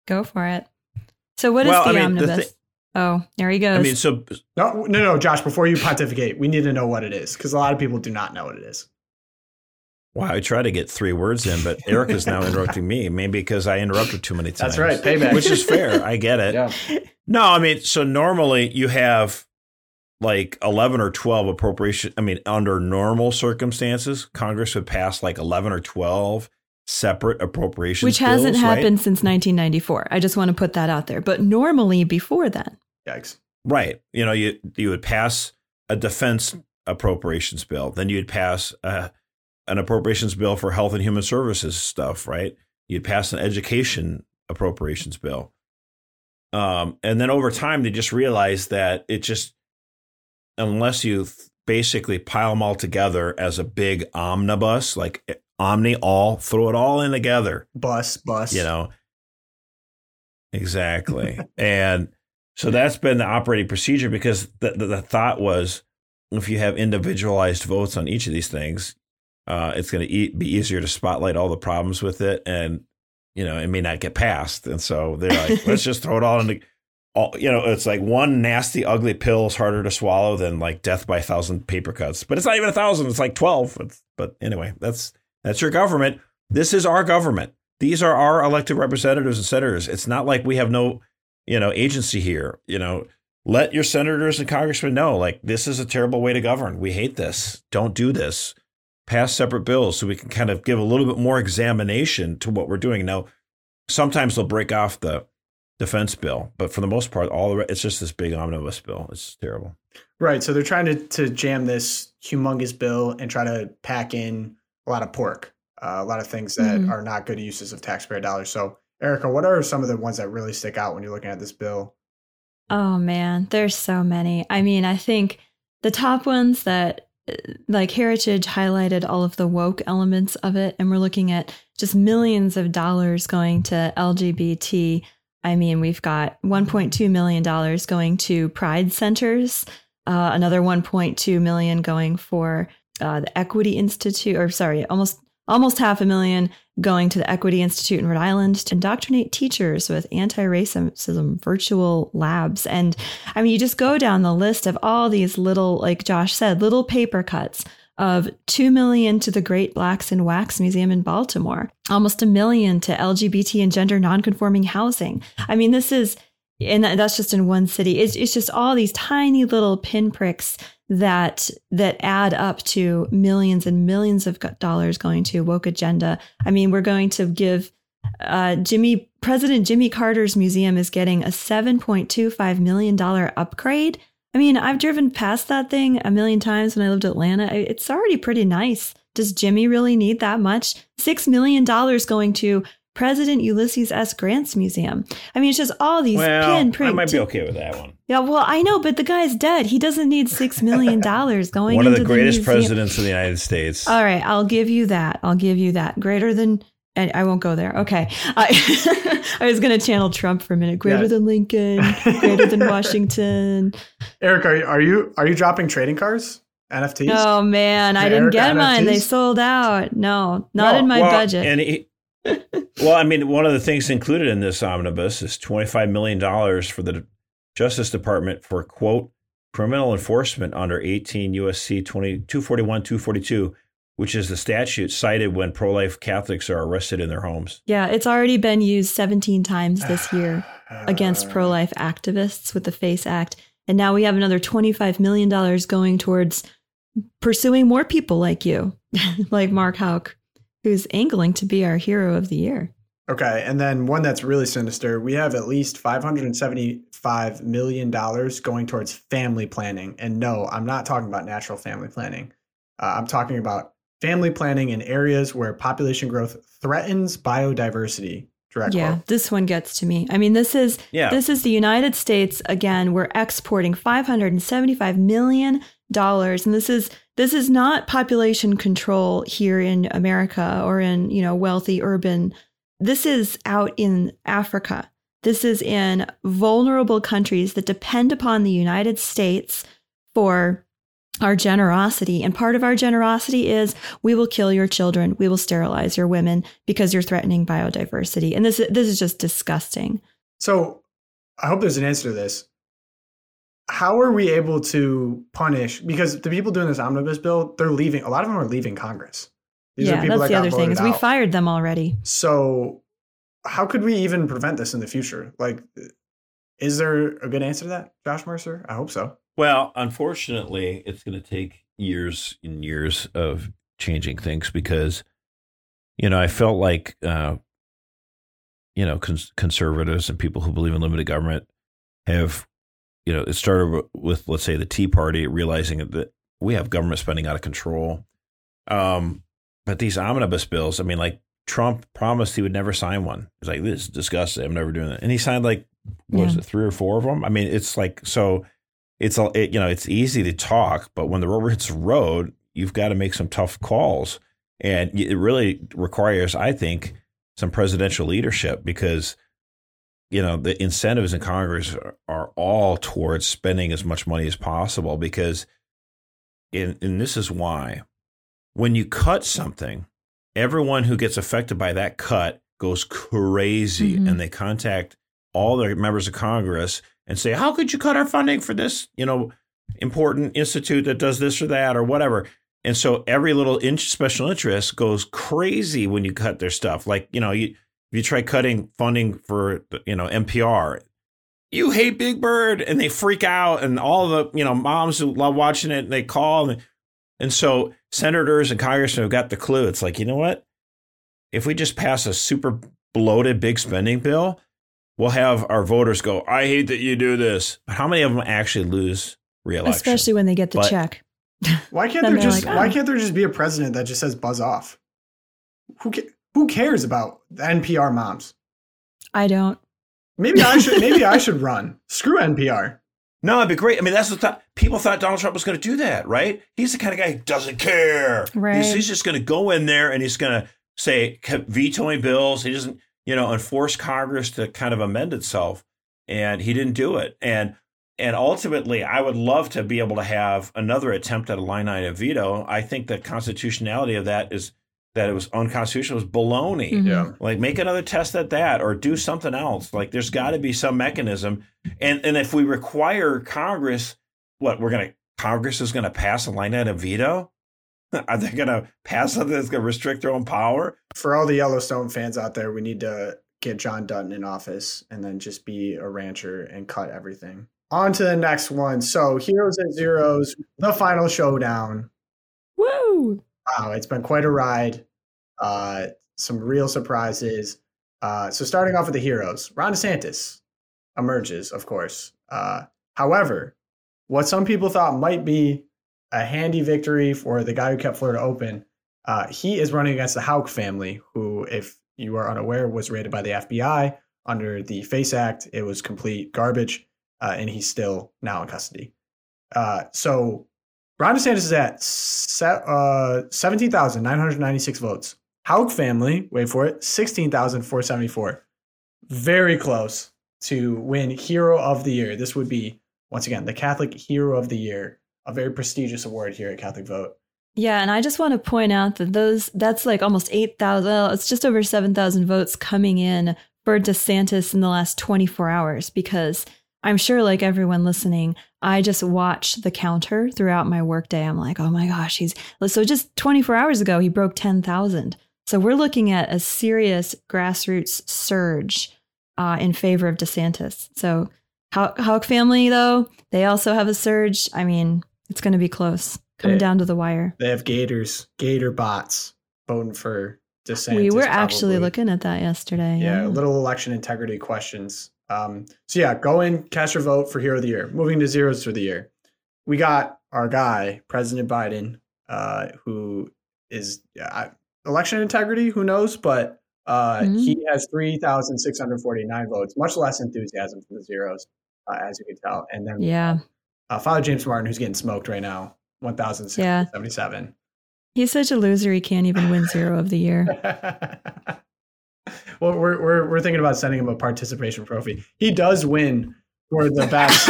Go for it. So what is the omnibus? There he goes. I mean, so no, Josh, before you pontificate, we need to know what it is, because a lot of people do not know what it is. Wow, I try to get 3 words in, but Erica's now interrupting me, maybe because I interrupted too many times. That's right, payback. Which is fair. I get it. Yeah. No, I mean, so normally you have like 11 or 12 appropriation. I mean, under normal circumstances, Congress would pass like 11 or 12 separate appropriations bills, which hasn't happened since 1994. I just want to put that out there. But normally before then. Yikes. Right. You know, you would pass a defense appropriations bill. Then you'd pass an appropriations bill for health and human services stuff, right? You'd pass an education appropriations bill. And then over time, they just realized that it just, unless you basically pile them all together as a big omnibus, like omni all, throw it all in together. Bus. You know, exactly. And so that's been the operating procedure, because the thought was, if you have individualized votes on each of these things, it's going to be easier to spotlight all the problems with it, and you know it may not get passed. And so they're like, let's just throw it all into, all, you know, it's like one nasty, ugly pill is harder to swallow than like death by 1,000 paper cuts. But it's not even 1,000; it's like 12. But anyway, that's your government. This is our government. These are our elected representatives and senators. It's not like we have no, you know, agency here. You know, let your senators and congressmen know, like, this is a terrible way to govern. We hate this. Don't do this. Pass separate bills so we can kind of give a little bit more examination to what we're doing. Now, sometimes they'll break off the defense bill, but for the most part, it's just this big omnibus bill. It's terrible. Right. So they're trying to jam this humongous bill and try to pack in a lot of pork, a lot of things that are not good uses of taxpayer dollars. So, Erica, what are some of the ones that really stick out when you're looking at this bill? Oh, man, there's so many. I mean, I think the top ones that, like, Heritage highlighted all of the woke elements of it. And we're looking at just millions of dollars going to LGBT. I mean, we've got $1.2 million going to Pride Centers, another $1.2 million going for the Equity Institute, almost $500,000 going to the Equity Institute in Rhode Island to indoctrinate teachers with anti-racism virtual labs. And I mean, you just go down the list of all these little, like Josh said, little paper cuts of $2 million to the Great Blacks and Wax Museum in Baltimore, almost $1 million to LGBT and gender nonconforming housing. I mean, this is, and that's just in one city. It's just all these tiny little pinpricks that add up to millions and millions of dollars going to woke agenda. I mean, we're going to give President Jimmy Carter's museum is getting a $7.25 million upgrade. I mean, I've driven past that thing 1 million times when I lived in Atlanta. It's already pretty nice. Does Jimmy really need that much? $6 million going to President Ulysses S. Grant's museum. I mean, it's just all these pinpricks. I might be okay with that one. Yeah, well, I know, but the guy's dead. He doesn't need $6 million going one into the greatest museum. Presidents of the United States. All right, I'll give you that. Greater than... And I won't go there. Okay. I was going to channel Trump for a minute. Greater than Lincoln, greater than Washington. Eric, are you dropping trading cards? NFTs? Oh, man. I didn't get mine. They sold out. No, not in my budget. And one of the things included in this omnibus is $25 million for the Justice Department for, quote, criminal enforcement under 18 U.S.C. 241, 242. Which is the statute cited when pro-life Catholics are arrested in their homes. Yeah, it's already been used 17 times this year against pro-life activists with the FACE Act. And now we have another $25 million going towards pursuing more people like you, like Mark Houck, who's angling to be our hero of the year. Okay, and then one that's really sinister, we have at least $575 million going towards family planning. And no, I'm not talking about natural family planning. I'm talking about family planning in areas where population growth threatens biodiversity directly. Yeah, this one gets to me. I mean, this is the United States again. We're exporting $575 million. And this is not population control here in America or in, wealthy urban. This is out in Africa. This is in vulnerable countries that depend upon the United States for our generosity. And part of our generosity is we will kill your children. We will sterilize your women because you're threatening biodiversity. And this is just disgusting. So I hope there's an answer to this. How are we able to punish? Because the people doing this omnibus bill, they're leaving. A lot of them are leaving Congress. These are people that's the other thing is we fired them already. So how could we even prevent this in the future? Like, is there a good answer to that, Josh Mercer? I hope so. Well, unfortunately, it's going to take years and years of changing things because, I felt like, conservatives and people who believe in limited government have, it started with, let's say, the Tea Party realizing that we have government spending out of control. But these omnibus bills, I mean, like Trump promised he would never sign one. He's like, this is disgusting. I'm never doing that. And he signed like, was it 3 or 4 of them? I mean, it's like, so... It's easy to talk, but when the rubber hits the road, you've got to make some tough calls. And it really requires, I think, some presidential leadership because, the incentives in Congress are all towards spending as much money as possible because, and this is why, when you cut something, everyone who gets affected by that cut goes crazy and they contact all their members of Congress and say, how could you cut our funding for this, important institute that does this or that or whatever? And so every little special interest goes crazy when you cut their stuff. Like, if you try cutting funding for, NPR, you hate Big Bird and they freak out and all the, moms who love watching it and they call. And so senators and congressmen have got the clue. It's like, you know what? If we just pass a super bloated big spending bill, we'll have our voters go, I hate that you do this. But how many of them actually lose re-election? Especially when they get the check. Why can't there just be a president that just says buzz off? Who cares about the NPR moms? I don't. Maybe I should run. Screw NPR. No, it'd be great. I mean, that's people thought Donald Trump was going to do that, right? He's the kind of guy who doesn't care. Right. He's just going to go in there and he's going to say vetoing bills. He doesn't. And forced Congress to kind of amend itself. And he didn't do it. And ultimately, I would love to be able to have another attempt at a line item veto. I think the constitutionality of that is that it was unconstitutional. It was baloney. Mm-hmm. Yeah. Like, make another test at that or do something else. Like, there's got to be some mechanism. And if we require Congress, Congress is going to pass a line item veto? Are they going to pass something that's going to restrict their own power? For all the Yellowstone fans out there, we need to get John Dutton in office and then just be a rancher and cut everything. On to the next one. So Heroes and Zeros, the final showdown. Woo! Wow, it's been quite a ride. Some real surprises. So starting off with the heroes, Ron DeSantis emerges, of course. However, what some people thought might be a handy victory for the guy who kept Florida open. He is running against the Houck family, who, if you are unaware, was raided by the FBI under the FACE Act. It was complete garbage, and he's still now in custody. So Ron DeSantis is at 17,996 votes. Houck family, wait for it, 16,474. Very close to win Hero of the Year. This would be, once again, the Catholic Hero of the Year, a very prestigious award here at Catholic Vote. Yeah, and I just want to point out that that's like almost 8,000, well, it's just over 7,000 votes coming in for DeSantis in the last 24 hours, because I'm sure, like everyone listening, I just watch the counter throughout my workday. I'm like, oh my gosh, so just 24 hours ago, he broke 10,000. So we're looking at a serious grassroots surge in favor of DeSantis. So Houck family, though, they also have a surge. I mean, it's going to be close. Coming down to the wire. They have gator bots voting for DeSantis. We were actually looking at that yesterday. Yeah. Little election integrity questions. So yeah, go in, cast your vote for Hero of the Year. Moving to zeros for the year. We got our guy, President Biden, who is election integrity, who knows, but he has 3,649 votes, much less enthusiasm for the zeros, as you can tell. And then Father James Martin, who's getting smoked right now, 1,677. Yeah. He's such a loser, he can't even win Hero of the Year. Well, we're thinking about sending him a participation trophy. He does win for the best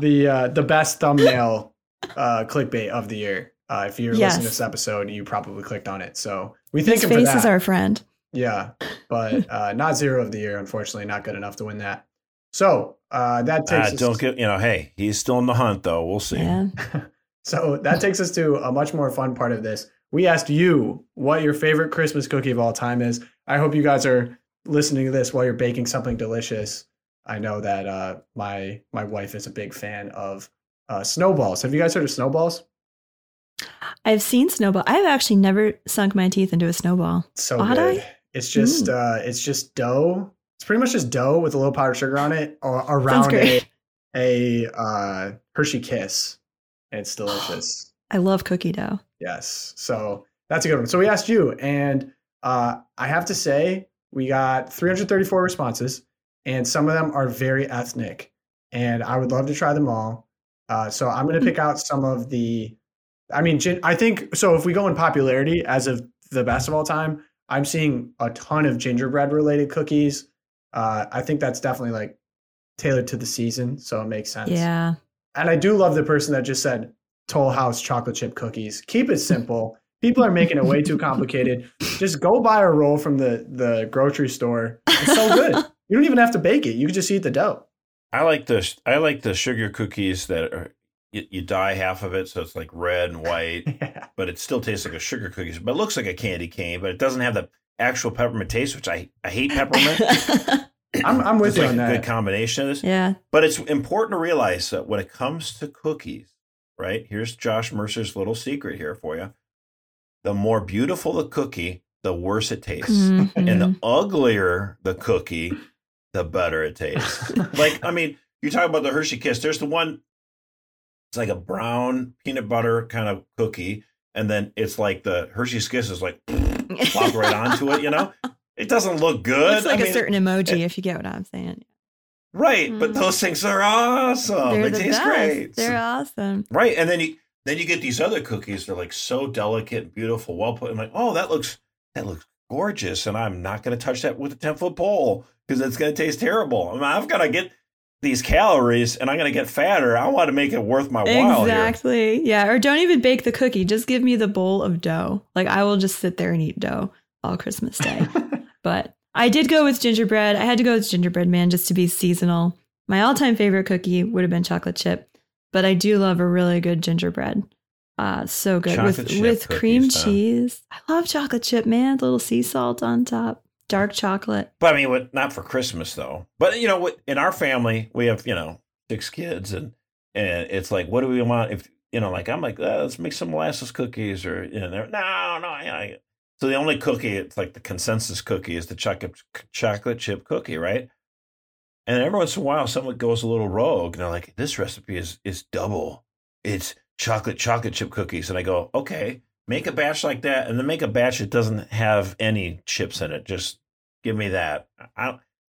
the best thumbnail clickbait of the year. If you're listening to this episode, you probably clicked on it. So we think his him face for that. Is our friend. Yeah, but not Hero of the Year, unfortunately, not good enough to win that. So that takes us hey, he's still in the hunt, though. We'll see. Yeah. So that takes us to a much more fun part of this. We asked you what your favorite Christmas cookie of all time is. I hope you guys are listening to this while you're baking something delicious. I know that my wife is a big fan of snowballs. Have you guys heard of snowballs? I've seen snowball. I've actually never sunk my teeth into a snowball. So good. It's just dough. It's pretty much just dough with a little powdered sugar on it around a Hershey Kiss. And it's delicious. I love cookie dough. Yes. So that's a good one. So we asked you, and I have to say we got 334 responses, and some of them are very ethnic, and I would love to try them all. So I'm going to pick out some of the, I think, so if we go in popularity as of the best of all time, I'm seeing a ton of gingerbread related cookies. I think that's definitely like tailored to the season, so it makes sense. Yeah. And I do love the person that just said Toll House chocolate chip cookies. Keep it simple. People are making it way too complicated. Just go buy a roll from the grocery store. It's so good. You don't even have to bake it. You can just eat the dough. I like the sugar cookies that are, you dye half of it, so it's like red and white, but it still tastes like a sugar cookie. But it looks like a candy cane, but it doesn't have the actual peppermint taste, which I hate peppermint. I'm with you on that. It's a good combination of this. Yeah. But it's important to realize that when it comes to cookies, right? Here's Josh Mercer's little secret here for you. The more beautiful the cookie, the worse it tastes. Mm-hmm. And the uglier the cookie, the better it tastes. You're talking about the Hershey Kiss. There's the one, it's like a brown peanut butter kind of cookie. And then it's like the Hershey's Kiss is like, plop right onto it, you know? It doesn't look good. It's like a certain emoji, if you get what I'm saying. Right, but those things are awesome. They taste great. They're awesome. Right, and then you get these other cookies. They're like so delicate and beautiful, well put. I'm like, oh, that looks gorgeous, and I'm not going to touch that with a 10-foot pole because it's going to taste terrible. I've got to get these calories, and I'm going to get fatter. I want to make it worth my while. Exactly. Here. Yeah, or don't even bake the cookie. Just give me the bowl of dough. Like, I will just sit there and eat dough all Christmas Day. But I did go with gingerbread. I had to go with gingerbread man just to be seasonal. My all-time favorite cookie would have been chocolate chip, but I do love a really good gingerbread. So good with cream cheese. I love chocolate chip, man. A little sea salt on top, dark chocolate. But not for Christmas though. But in our family we have 6 kids, and it's like, what do we want? If I'm like, let's make some molasses cookies, or no. So the only cookie, it's like the consensus cookie, is the chocolate chip cookie, right? And every once in a while, someone goes a little rogue, and they're like, this recipe is double. It's chocolate chip cookies. And I go, okay. Make a batch like that, and then make a batch that doesn't have any chips in it. Just give me that.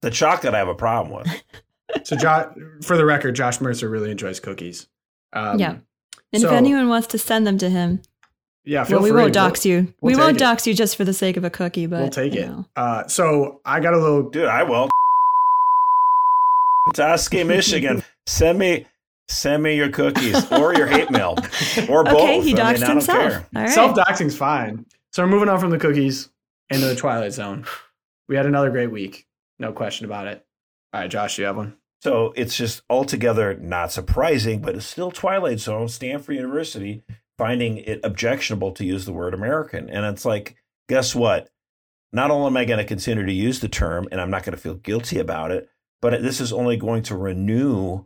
The chocolate I have a problem with. So, Josh, for the record, Josh Mercer really enjoys cookies. Yeah. And if anyone wants to send them to him, we won't dox you. We won't dox you just for the sake of a cookie, but we'll take it. So I got a little... Dude, I will. Petoskey, Michigan. Send me your cookies or your hate mail or both. Okay, he doxed himself. All right. Self-doxing's fine. So we're moving on from the cookies into the Twilight Zone. We had another great week. No question about it. All right, Josh, you have one? So it's just altogether not surprising, but it's still Twilight Zone. Stanford University finding it objectionable to use the word American. And it's like, guess what? Not only am I going to continue to use the term and I'm not going to feel guilty about it, but this is only going to renew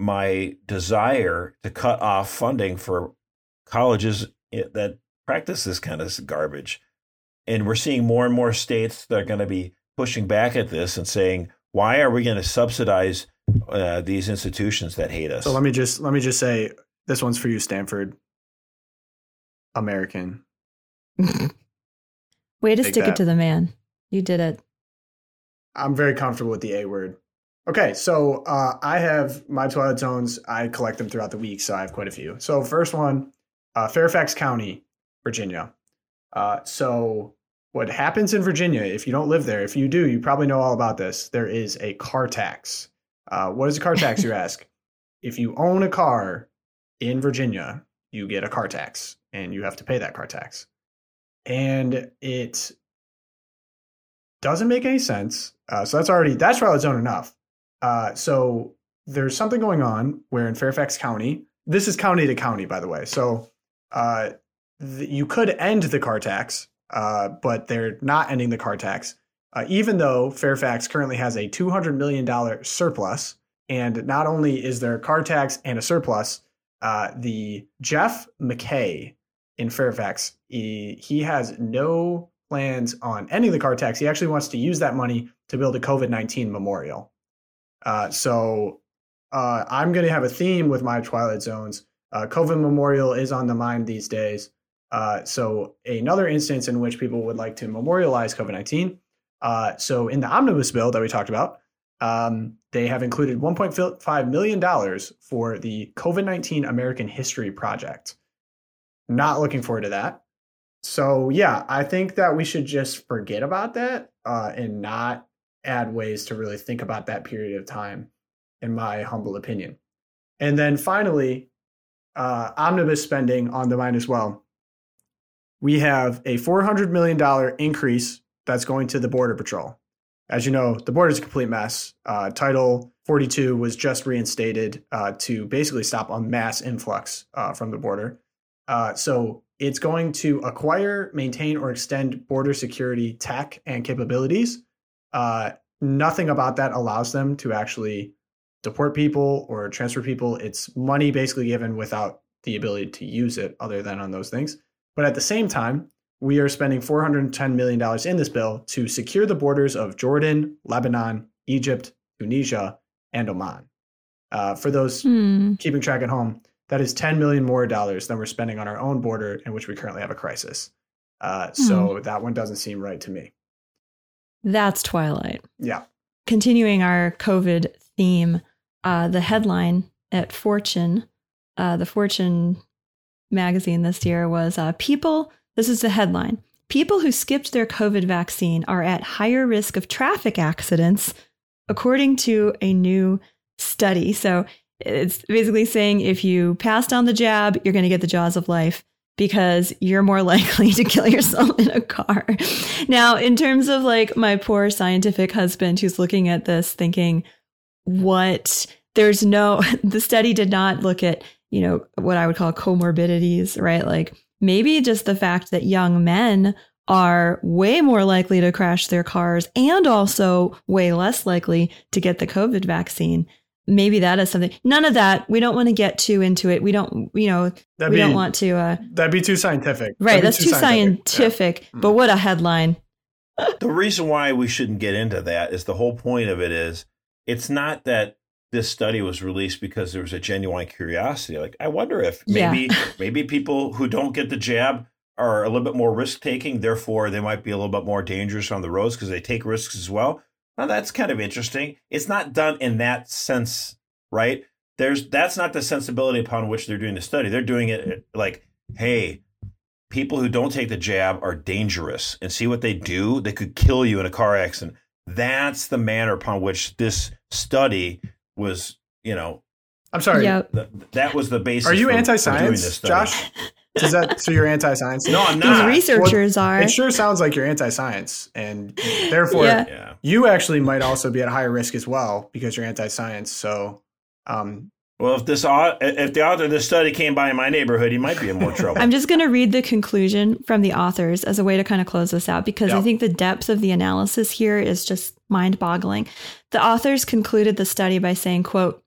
my desire to cut off funding for colleges that practice this kind of garbage. And we're seeing more and more states that are going to be pushing back at this and saying, why are we going to subsidize these institutions that hate us? So let me just say, this one's for you, Stanford. American. Way to stick it to the man. You did it. I'm very comfortable with the A word. Okay, so I have my Twilight Zones. I collect them throughout the week, so I have quite a few. So first one, Fairfax County, Virginia. So what happens in Virginia, if you don't live there, if you do, you probably know all about this. There is a car tax. What is a car tax, you ask? If you own a car in Virginia, you get a car tax, and you have to pay that car tax. And it doesn't make any sense. So that's Twilight Zone enough. So there's something going on where in Fairfax County, this is county to county, by the way. So you could end the car tax, but they're not ending the car tax, even though Fairfax currently has a $200 million surplus. And not only is there a car tax and a surplus, the Jeff McKay in Fairfax, he has no plans on ending the car tax. He actually wants to use that money to build a COVID-19 memorial. So I'm going to have a theme with my Twilight Zones. COVID memorial is on the mind these days. So another instance in which people would like to memorialize COVID-19. So in the omnibus bill that we talked about, they have included $1.5 million for the COVID-19 American History Project. Not looking forward to that. So yeah, I think that we should just forget about that and not add ways to really think about that period of time, in my humble opinion. And then finally, omnibus spending on the mind as well. We have a $400 million increase that's going to the Border Patrol. As you know, the border is a complete mess. Title 42 was just reinstated to basically stop a mass influx from the border. So it's going to acquire, maintain, or extend border security tech and capabilities. Nothing about that allows them to actually deport people or transfer people. It's money basically given without the ability to use it other than on those things. But at the same time, we are spending $410 million in this bill to secure the borders of Jordan, Lebanon, Egypt, Tunisia, and Oman. For those keeping track at home, that is $10 million more than we're spending on our own border, in which we currently have a crisis. So that one doesn't seem right to me. That's Twilight. Yeah. Continuing our COVID theme, the headline at Fortune, the Fortune magazine this year was this is the headline. People who skipped their COVID vaccine are at higher risk of traffic accidents, according to a new study. So it's basically saying if you passed on the jab, you're going to get the jaws of life, because you're more likely to kill yourself in a car. Now, in terms of like my poor scientific husband who's looking at this thinking, the study did not look at, what I would call comorbidities, right? Like maybe just the fact that young men are way more likely to crash their cars and also way less likely to get the COVID vaccine. Maybe that is something. None of that. We don't want to get too into it. We don't, we don't want to. That'd be too scientific. Right. That's too scientific. Yeah. But what a headline. The reason why we shouldn't get into that is the whole point of it is it's not that this study was released because there was a genuine curiosity. Like, I wonder if maybe people who don't get the jab are a little bit more risk-taking, therefore they might be a little bit more dangerous on the roads because they take risks as well. Well, that's kind of interesting. It's not done in that sense, right? That's not the sensibility upon which they're doing the study. They're doing it like, hey, people who don't take the jab are dangerous, and see what they do. They could kill you in a car accident. That's the manner upon which this study was, you know. I'm sorry. Yeah. That was the basis. Are you anti-science, Josh? Is that so? You're anti-science? No, I'm not. These researchers are. It sure sounds like you're anti-science, and therefore you actually might also be at a higher risk as well because you're anti-science. So. Well, if the author of this study came by in my neighborhood, he might be in more trouble. I'm just going to read the conclusion from the authors as a way to kind of close this out, because I think the depth of the analysis here is just mind-boggling. The authors concluded the study by saying, quote,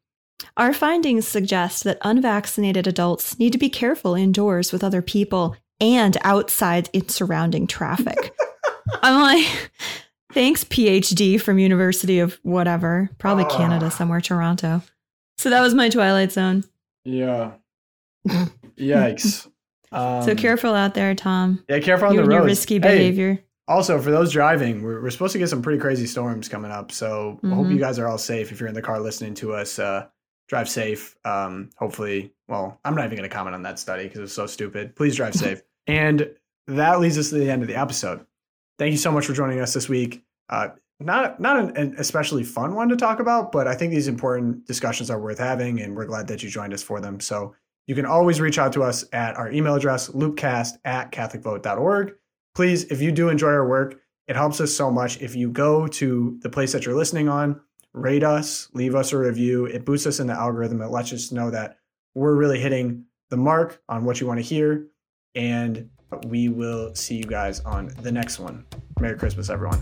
"Our findings suggest that unvaccinated adults need to be careful indoors with other people and outside in surrounding traffic." I'm like, thanks, PhD from University of whatever, probably Canada somewhere, Toronto. So that was my Twilight Zone. Yeah. Yikes. So careful out there, Tom. Yeah, careful on the road. Your risky behavior. Hey, also, for those driving, we're supposed to get some pretty crazy storms coming up. So I hope you guys are all safe. If you're in the car listening to us, drive safe. Hopefully. Well, I'm not even going to comment on that study because it's so stupid. Please drive safe. And that leads us to the end of the episode. Thank you so much for joining us this week. Not an especially fun one to talk about, but I think these important discussions are worth having, and we're glad that you joined us for them. So you can always reach out to us at our email address, loopcast@catholicvote.org. Please, if you do enjoy our work, it helps us so much. If you go to the place that you're listening on, rate us, leave us a review. It boosts us in the algorithm. It lets us know that we're really hitting the mark on what you want to hear. And we will see you guys on the next one. Merry Christmas, everyone.